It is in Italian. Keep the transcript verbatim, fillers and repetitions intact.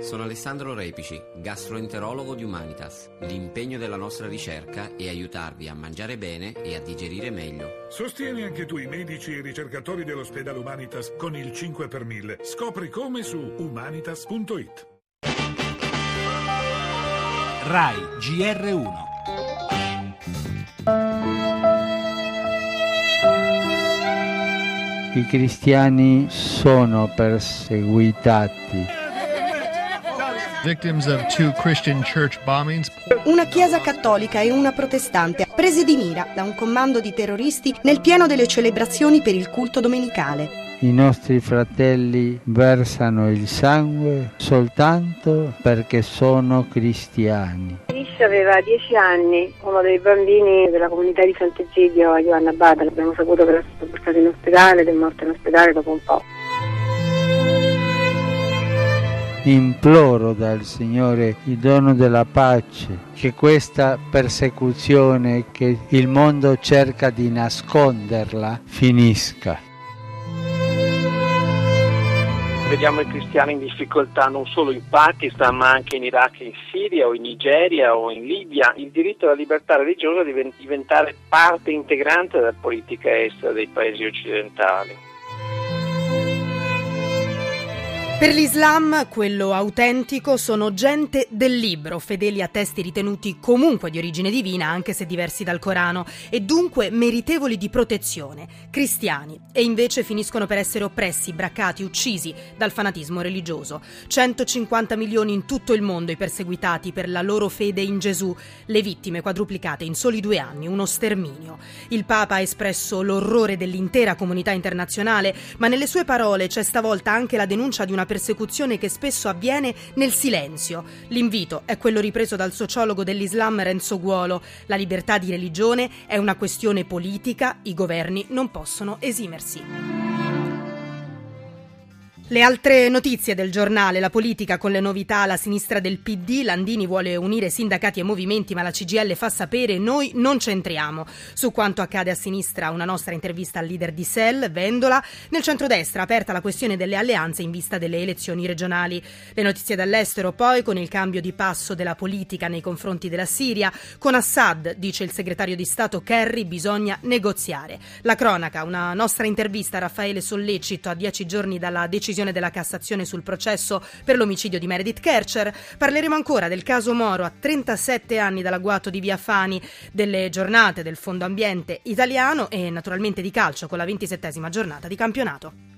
Sono Alessandro Repici, gastroenterologo di Humanitas. L'impegno della nostra ricerca è aiutarvi a mangiare bene e a digerire meglio. Sostieni anche tu i medici e i ricercatori dell'ospedale Humanitas con il cinque per mille. Scopri come su humanitas punto it. Rai G R uno. I cristiani sono perseguitati. Victims of two Christian church bombings. Una chiesa cattolica e una protestante prese di mira da un comando di terroristi nel pieno delle celebrazioni per il culto domenicale. I nostri fratelli versano il sangue soltanto perché sono cristiani. Alice aveva dieci anni, uno dei bambini della comunità di Sant'Egidio a Giovanna Bata, l'abbiamo saputo che era stato portato in ospedale ed è morto in ospedale dopo un po'. Imploro dal Signore il dono della pace, che questa persecuzione che il mondo cerca di nasconderla finisca. Vediamo i cristiani in difficoltà non solo in Pakistan ma anche in Iraq, in Siria o in Nigeria o in Libia. Il diritto alla libertà religiosa deve diventare parte integrante della politica estera dei paesi occidentali. Per l'Islam, quello autentico, sono gente del libro, fedeli a testi ritenuti comunque di origine divina, anche se diversi dal Corano, e dunque meritevoli di protezione, cristiani, e invece finiscono per essere oppressi, braccati, uccisi dal fanatismo religioso. centocinquanta milioni in tutto il mondo i perseguitati per la loro fede in Gesù, le vittime quadruplicate in soli due anni, uno sterminio. Il Papa ha espresso l'orrore dell'intera comunità internazionale, ma nelle sue parole c'è stavolta anche la denuncia di una persecuzione che spesso avviene nel silenzio. L'invito è quello ripreso dal sociologo dell'Islam Renzo Guolo. La libertà di religione è una questione politica, i governi non possono esimersi. Le altre notizie del giornale, la politica con le novità alla sinistra del P D, Landini vuole unire sindacati e movimenti ma la C G I L fa sapere noi non c'entriamo. Su quanto accade a sinistra una nostra intervista al leader di S E L, Vendola, nel centrodestra aperta la questione delle alleanze in vista delle elezioni regionali. Le notizie dall'estero poi con il cambio di passo della politica nei confronti della Siria, con Assad, dice il segretario di Stato Kerry, bisogna negoziare. La cronaca, una nostra intervista a Raffaele Sollecito a dieci giorni dalla decisione della Cassazione sul processo per l'omicidio di Meredith Kercher. Parleremo ancora del caso Moro a trentasette anni dall'agguato di Via Fani, delle giornate del Fondo Ambiente Italiano e naturalmente di calcio con la ventisettesima giornata di campionato.